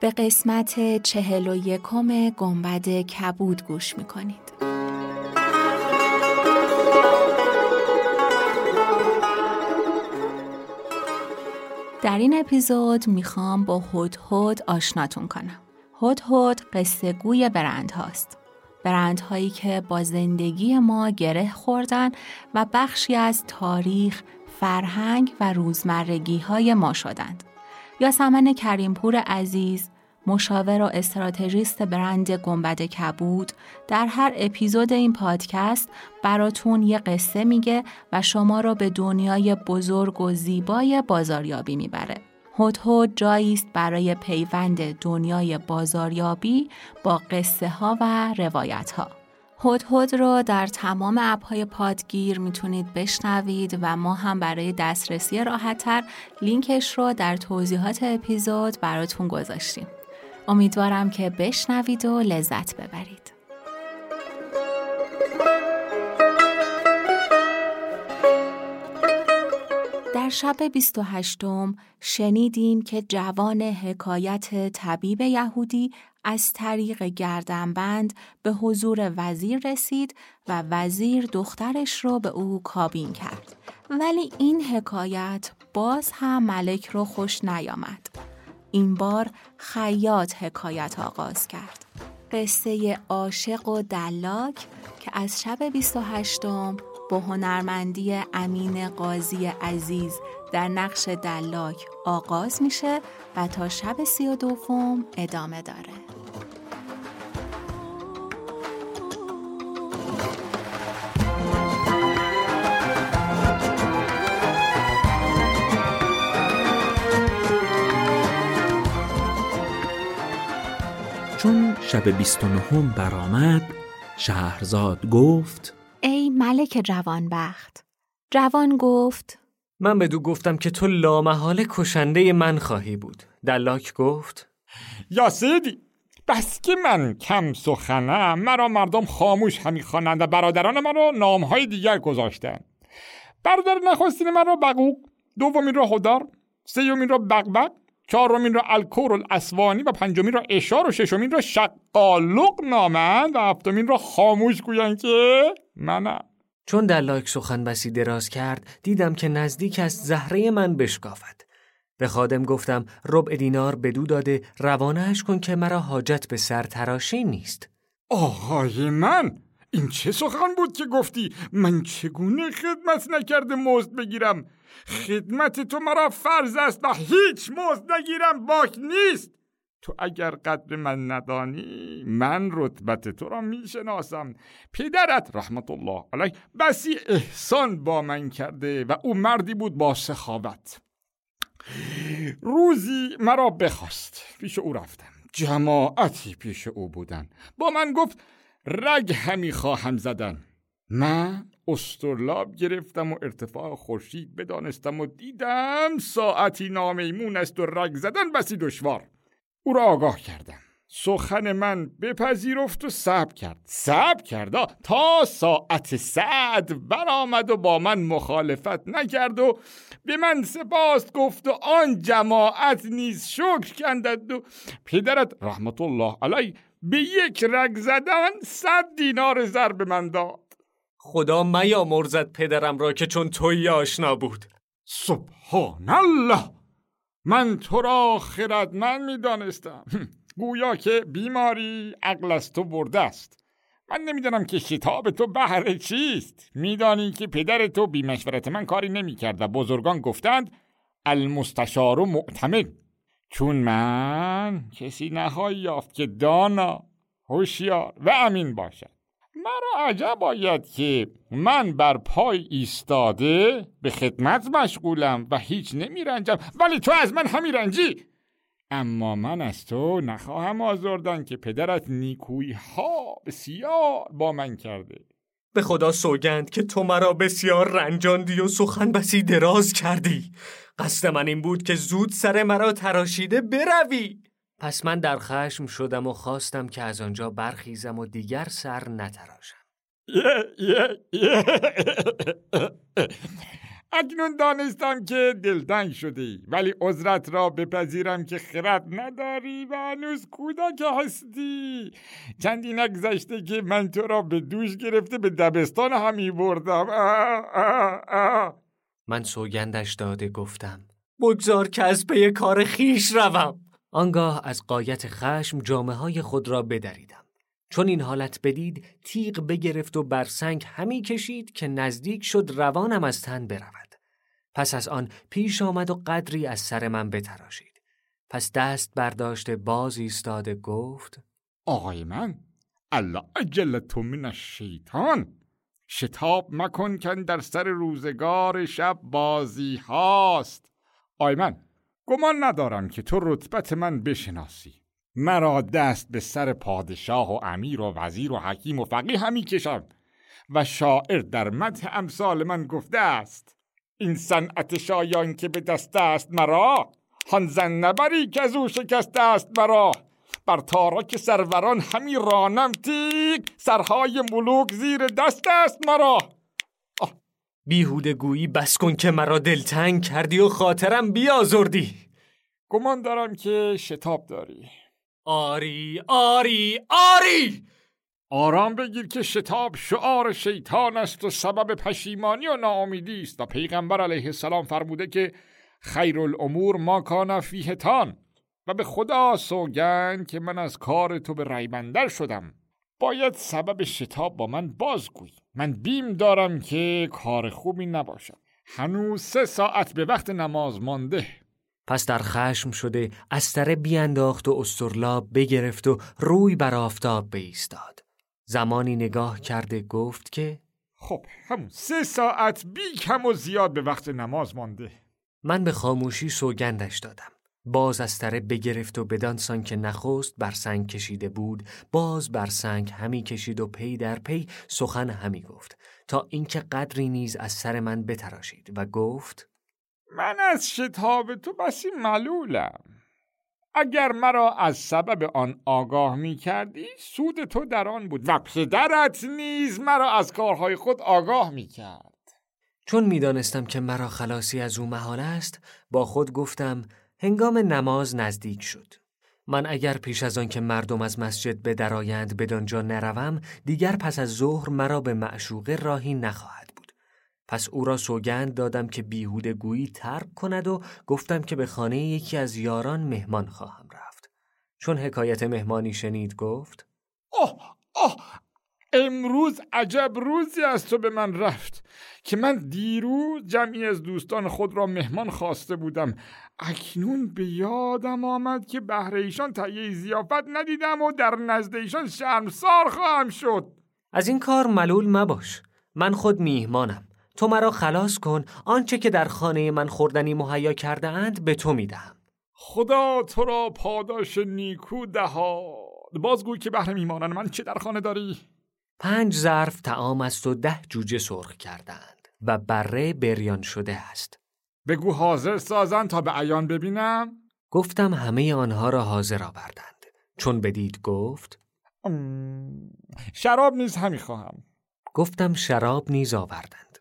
به قسمت 41 گنبد کبود گوش میکنید. در این اپیزود میخوام با هدهد آشناتون کنم. هدهد قصه گوی برند هاست. برندهایی که با زندگی ما گره خوردن و بخشی از تاریخ، فرهنگ و روزمرگی های ما شدند. یاسمین کریم پور عزیز، مشاور و استراتژیست برند گنبد کبود، در هر اپیزود این پادکست براتون یه قصه میگه و شما را به دنیای بزرگ و زیبای بازاریابی میبره. هدهد جایی است برای پیوند دنیای بازاریابی با قصه ها و روایت ها. هدهد رو در تمام اپ‌های پادگیر میتونید بشنوید و ما هم برای دسترسی راحت‌تر لینکش رو در توضیحات اپیزود براتون گذاشتیم. امیدوارم که بشنوید و لذت ببرید. در شب 28 شنیدیم که جوان حکایت طبیب یهودی از طریق گردنبند به حضور وزیر رسید و وزیر دخترش رو به او کابین کرد. ولی این حکایت باز هم ملک رو خوش نیامد. این بار خیاط حکایت آغاز کرد. قصه عاشق و دلاک که از شب 28 با هنرمندی امین قاضی عزیز در نقش دلاک آغاز میشه و تا شب 32 ادامه داره. چون شب 29 برآمد، شهرزاد گفت: ای ملک جوانبخت. جوان گفت: من بدو گفتم که تو لامحال کشنده من خواهی بود. دلاک گفت: یا سیدی، بس که من کم سخنم، مرا مردم خاموش همی خوانند و برادران مرا نامهای دیگر گذاشتن. برادر نخستین مرا بقوق، دومین را هدار، سیومین را بقبق، چهارمین را الکور الاسوانی و پنجمین را اشار و ششمین را شقالق نامند و هفتمین را خاموش گویند که منم. چون دلاک سخن بسی دراز کرد، دیدم که نزدیک از زهره من بشکافد. به خادم گفتم ربع دینار بدو داده روانه‌اش کن که مرا حاجت به سرتراشی نیست. آهای من، این چه سخن بود که گفتی؟ من چگونه خدمت نکرده مزد بگیرم؟ خدمت تو مرا فرض است و هیچ مزد نگیرم باک نیست. تو اگر قدر من ندانی، من رتبت تو را میشناسم. پدرت رحمت الله علیه بسی احسان با من کرده و او مردی بود با سخاوت. روزی مرا بخواست، پیش او رفتم، جماعتی پیش او بودن. با من گفت رگ همی خواهم زدن. من استرلاب گرفتم و ارتفاع خورشید بدانستم و دیدم ساعتی نامیمون است و رگ زدن بسی دشوار. او را آگاه کردم، سخن من بپذیرفت و صبر کرد تا ساعت سعد برآمد و با من مخالفت نکرد و به من سپاس گفت و آن جماعت نیز شکر کندند و پدرت رحمت الله علیه به یک رگ زدن 100 دینار زر به من داد. خدا میامرزد پدرم را که چون تویی آشنا بود. سبحان الله، من تو را خردمند می دانستم. گویا که بیماری عقل از تو برده است. من نمیدانم که شتاب تو بهر چیست. میدانی که پدر تو بی مشورت من کاری نمی کرد و بزرگان گفتند المستشار و معتمد. چون من کسی نخواهی یافت که دانا، هوشیار و امین باشد. مرا عجب آید که من بر پای ایستاده به خدمت مشغولم و هیچ نمی رنجم، ولی تو از من همی رنجی. اما من از تو نخواهم آزردن که پدرت نیکویی ها بسیار با من کرده. به خدا سوگند که تو مرا بسیار رنجاندی و سخن بسی دراز کردی. قصد من این بود که زود سر مرا تراشیده بروی. پس من در خشم شدم و خواستم که از آنجا برخیزم و دیگر سر نتراشم. اکنون دانستم که دلتنگ شدی، ولی عذرت را بپذیرم که خرد نداری و هنوز کودک هستی. چندی نگذشته که من تو را به دوش گرفته به دبستان همی بردم. من سوگندش داده گفتم بگذار که از پی کار خیش روم. آنگاه از غایت خشم جامه‌های خود را بدریدم. چون این حالت بدید تیغ بگرفت و بر سنگ همی کشید که نزدیک شد روانم از تن برود. پس از آن پیش آمد و قدری از سر من بتراشید. پس دست برداشت باز ایستاده گفت آقای من، الله اجلت من الشیطان، شتاب مکن که در سر روزگار شب بازی هاست. آقای من، گمان ندارم که تو رتبت من بشناسی. مرا دست به سر پادشاه و امیر و وزیر و حکیم و فقیه همی کشم و شاعر در مدح امثال من گفته است این صنعت شایان که به دست است مرا، هان زن نبری که از او شکسته است مرا. بر تارک سروران همی رانم تیغ، سرهای ملوک زیر دست است مرا. بیهوده گویی بس کن که مرا دلتنگ کردی و خاطرم بیازردی. گمان دارم که شتاب داری. آری آری آری، آرام بگیر که شتاب شعار شیطان است و سبب پشیمانی و ناامیدی است و پیغمبر علیه السلام فرموده که خیر الامور ما کان فیه تان. و به خدا سوگند که من از کار تو به رای بندر شدم. باید سبب شتاب با من بازگویی. من بیم دارم که کار خوبی نباشم. هنوز 3 ساعت به وقت نماز مانده. پس در خشم شده از سر بیانداخت و استرلاب بگرفت و روی بر آفتاب بایستاد. زمانی نگاه کرده گفت که خب همون 3 ساعت بی کم و زیاد به وقت نماز مانده. من به خاموشی سوگندش دادم. باز از تره بگرفت و بدانسان که نخست بر سنگ کشیده بود باز بر سنگ همی کشید و پی در پی سخن همی گفت تا اینکه قدری نیز از سر من بتراشید و گفت من از شتاب تو بسی ملولم. اگر مرا از سبب آن آگاه می کردی سود تو در آن بود و پدرت نیز مرا از کارهای خود آگاه می کرد. چون می دانستم که مرا خلاصی از او محال است با خود گفتم هنگام نماز نزدیک شد. من اگر پیش از آن که مردم از مسجد به درآیند بدانجا نروم دیگر پس از ظهر مرا به معشوقه راهی نخواهد بود. پس او را سوگند دادم که بیهوده گویی ترک کند و گفتم که به خانه یکی از یاران مهمان خواهم رفت. چون حکایت مهمانی شنید گفت امروز عجب روزی از تو به من رفت که من دیروز جمعی از دوستان خود را مهمان خواسته بودم. اکنون به یادم آمد که بهر ایشان تهیه ضیافت ندیدم و در نزد ایشان شرمسار خواهم شد. از این کار ملول مباش. من خود میهمانم. تو مرا خلاص کن. آنچه که در خانه من خوردنی مهیا کرده اند به تو میدهم. خدا تو را پاداش نیکو دهاد. بازگوی که بهر میهمانان من چه در خانه داری؟ 5 ظرف طعام است و 10 جوجه سرخ کردند و بره بریان شده است. بگو حاضر سازند تا به عیان ببینم. گفتم همه آنها را حاضر آوردند. چون بدید گفت شراب نیز همی خواهم. گفتم شراب نیز آوردند.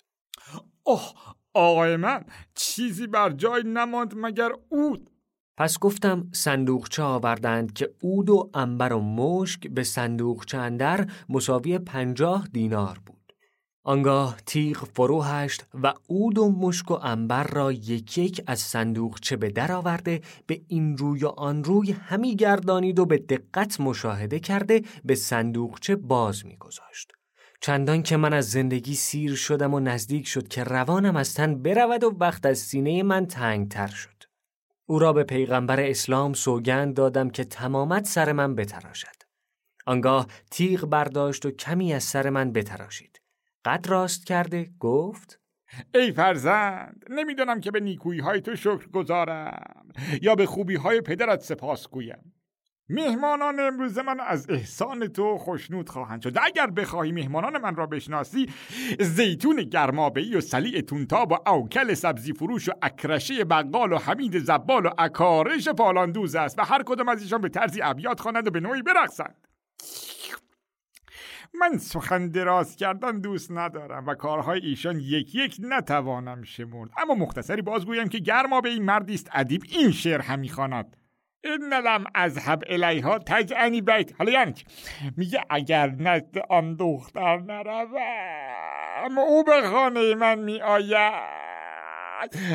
آقای من، چیزی بر جای نماند مگر عود. پس گفتم صندوقچه آوردند که عود و عنبر و مشک به صندوقچه اندر مساوی 50 دینار بود. آنگاه تیغ فرو هشت و عود و مشک و عنبر را یک یک از صندوقچه به در آورده به این روی و آن روی همی گردانید و به دقت مشاهده کرده به صندوقچه باز می گذاشت. چندان که من از زندگی سیر شدم و نزدیک شد که روانم از تن برود و وقت از سینه من تنگ تر شد. او را به پیغمبر اسلام سوگند دادم که تمامت سر من بتراشد. آنگاه تیغ برداشت و کمی از سر من بتراشید. قد راست کرده گفت ای فرزند، نمیدانم که به نیکویی‌های تو شکر گذارم یا به خوبی‌های پدرت سپاس گویم. مهمانان امروز من از احسان تو خوشنود خواهند شد. اگر بخواهی مهمانان من را بشناسی، زیتون گرمابه‌ای و سلیع تونتاب و اوکل سبزی فروش و اکرشه بقال و حمید زبال و اکارش پالاندوز است و هر کدام از ایشان به طرزی ابیات خوانند و به نوعی برقصند. من سخن دراز کردن دوست ندارم و کارهای ایشان یک یک نتوانم شمرد، اما مختصری بازگویم که گرمابه‌ای مردی است ادیب، این شعر همی خواند: ان لم اذهب الیها تجعنی بیت. حالا یعنی میگه اگر نزد آن دختر نروم، او به خانه من می آید.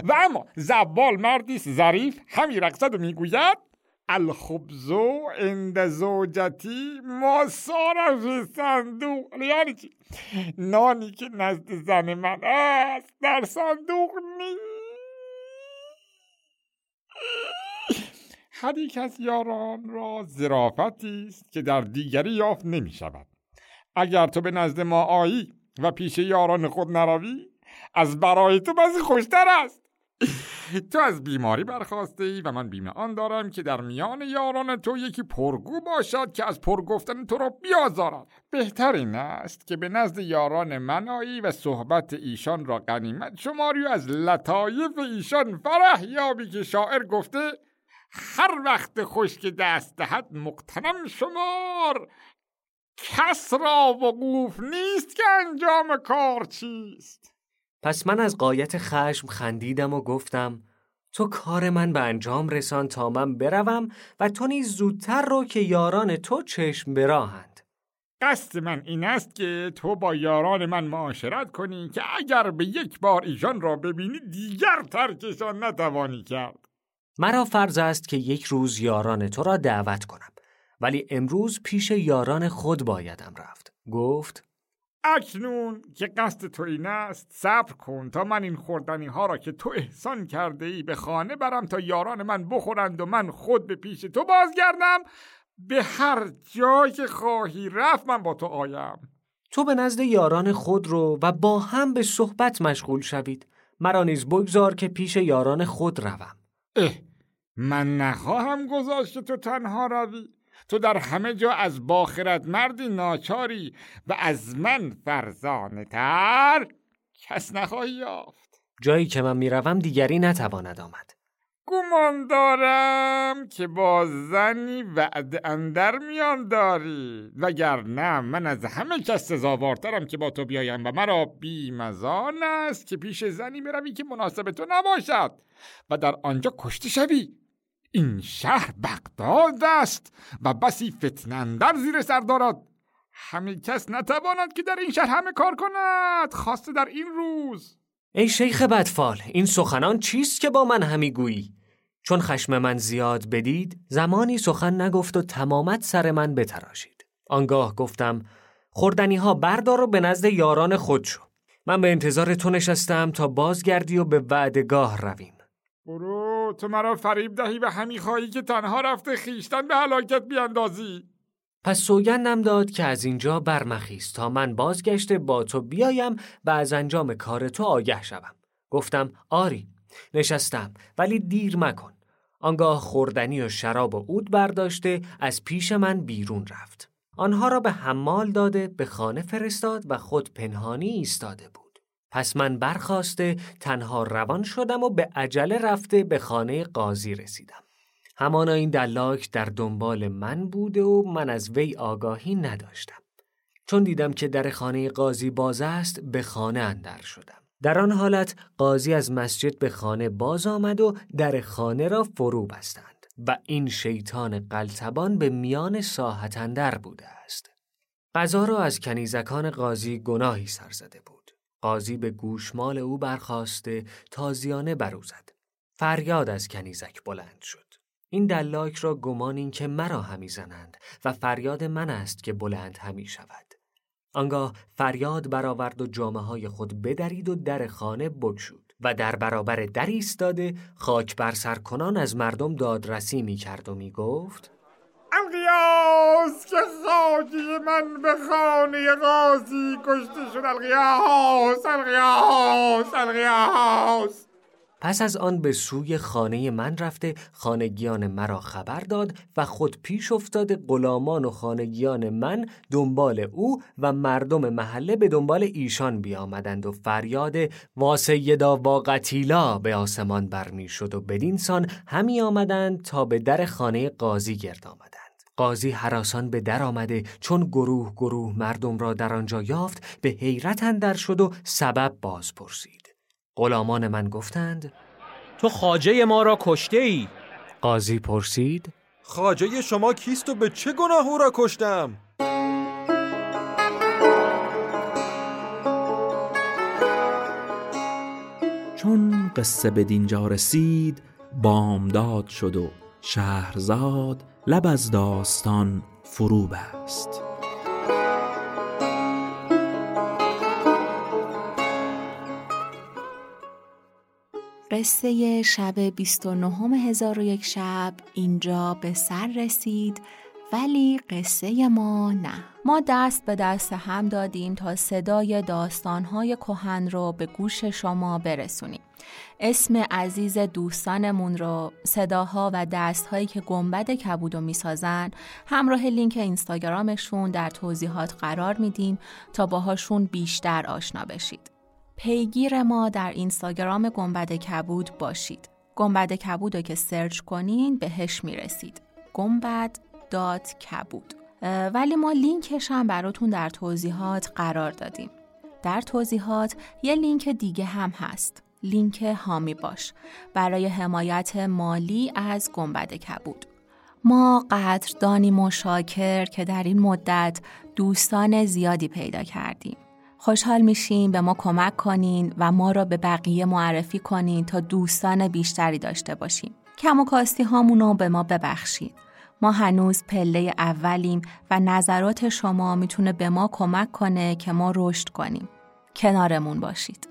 و اما زبال مردی است ظریف، همی رقصد و میگوید: الخبز عند زوجتی ما صار فی صندوق. یعنی چی؟ نانی که نزد زن من است در صندوق هر یک از یاران را ظرافتی است که در دیگری یافت نمی شود. اگر تو به نزد ما آیی و پیش یاران خود نروی، از برای تو بسی خوشتر است. تو از بیماری برخاسته ای و من بیم آن دارم که در میان یاران تو یکی پرگو باشد که از پرگفتن تو را بیازارد. بهتر این است که به نزد یاران من آیی و صحبت ایشان را غنیمت شماری و از لطایف ایشان فرح یابی، که شاعر گفته: هر وقت خوش که دست دهد مقتنم شمار، کس را وقوف نیست که انجام کار چیست. پس من از غایت خشم خندیدم و گفتم: تو کار من به انجام رسان تا من بروم و تو نیز زودتر رو که یاران تو چشم براهند. قصد من این است که تو با یاران من معاشرت کنی که اگر به یک بار ایشان را ببینی دیگر ترکشان نتوانی کرد. مرا فرض است که یک روز یاران تو را دعوت کنم، ولی امروز پیش یاران خود بایدم رفت. گفت: اکنون که قصد تو این است، صبر کن تا من این خوردنی ها را که تو احسان کرده ای به خانه برم تا یاران من بخورند و من خود به پیش تو بازگردم. به هر جای که خواهی رفت من با تو آیم. تو به نزد یاران خود رو و با هم به صحبت مشغول شوید. مرا نیز بگذار که پیش یاران خود روم. من نخواهم گذاشت تو تنها روی. تو در همه جا از باخرت مردی ناچاری و از من فرزانه تر کس نخواهی یافت. جایی که من می روم دیگری نتواند آمد. گمان دارم که با زنی وعده اندر میان داری، وگرنه من از همه کس سزاوارترم که با تو بیایم و مرا بیم از آن است که پیش زنی بروی که مناسب تو نباشد و در آنجا کشته شوی. این شهر بغداد است و بسی فتنه اندر زیر سر دارد. همه کس نتواند که در این شهر همه کار کند، خاصه در این روز. ای شیخ بدفال، این سخنان چیست که با من همی گویی؟ چون خشم من زیاد بدید، زمانی سخن نگفت و تمامت سر من بتراشید. آنگاه گفتم: خوردنی ها بردار و به نزد یاران خود شو. من به انتظار تو نشستم تا بازگردی و به وعدگاه رویم. برو، تو مرا فریب دهی و همی خواهی که تنها رفته خیشتن به هلاکت بیاندازی. پس سوگندم داد که از اینجا برمخیز تا من بازگشته با تو بیایم و از انجام کار تو آگه شوم. گفتم: آری، نشستم، ولی دیر مکن. آنگاه خوردنی و شراب و عود برداشته از پیش من بیرون رفت. آنها را به حمال داده به خانه فرستاد و خود پنهانی ایستاده بود. پس من برخاسته تنها روان شدم و به عجله رفته به خانه قاضی رسیدم. همانا این دلاک در دنبال من بوده و من از وی آگاهی نداشتم. چون دیدم که در خانه قاضی باز است، به خانه اندر شدم. در آن حالت قاضی از مسجد به خانه باز آمد و در خانه را فرو بستند و این شیطان قلتبان به میان ساحت اندر بوده است. قضا را از کنیزکان قاضی گناهی سر زده بود. قاضی به گوشمال او برخاسته تازیانه برو زد. فریاد از کنیزک بلند شد. این دلاک را گمان این که مرا همی زنند و فریاد من است که بلند همی شود. آنگاه فریاد برآورد و جامه های خود بدرید و در خانه بگشود و در برابر در ایستاده خاک بر سر کنان از مردم دادرسی می کرد و می گفت: الغیاس که خاکی من به خانه قاضی کشته شد، الغیاس الغیاس الغیاس. پس از آن به سوی خانه من رفته خانگیان مرا خبر داد و خود پیش افتاده غلامان و خانگیان من دنبال او و مردم محله به دنبال ایشان بیامدند و فریاد وا سیدا وا قتیلا به آسمان برمی شد و بدین سان همی آمدند تا به در خانه قاضی گرد آمدند. قاضی هراسان به در آمده چون گروه گروه مردم را در آنجا یافت به حیرت اندر شد و سبب باز پرسید. غلامان من گفتند تو خواجه ما را کشته ای؟ قاضی پرسید خواجه شما کیست و به چه گناه او را کشتم؟ چون قصه به دینجا رسید بامداد شد و شهرزاد لب از داستان فرو بست. قصه شب 29 هزار و یک شب اینجا به سر رسید، ولی قصه ما نه. ما دست به دست هم دادیم تا صدای داستانهای کهن رو به گوش شما برسونیم. اسم عزیز دوستانمون رو، صداها و دستهایی که گنبد کبود رو میسازن، همراه لینک اینستاگرامشون در توضیحات قرار میدیم تا باهاشون بیشتر آشنا بشید. پیگیر ما در اینستاگرام گنبد کبود باشید. گنبد کبود رو که سرچ کنین بهش میرسید. گنبد.کبود. ولی ما لینکش هم براتون در توضیحات قرار دادیم. در توضیحات یه لینک دیگه هم هست. لینک حامی باش برای حمایت مالی از گنبد کبود. ما قدردانیم و شاکر که در این مدت دوستان زیادی پیدا کردیم. خوشحال میشیم به ما کمک کنین و ما را به بقیه معرفی کنین تا دوستان بیشتری داشته باشیم. کم و کاستی هامونو به ما ببخشید. ما هنوز پله اولیم و نظرات شما میتونه به ما کمک کنه که ما رشد کنیم. کنارمون باشید.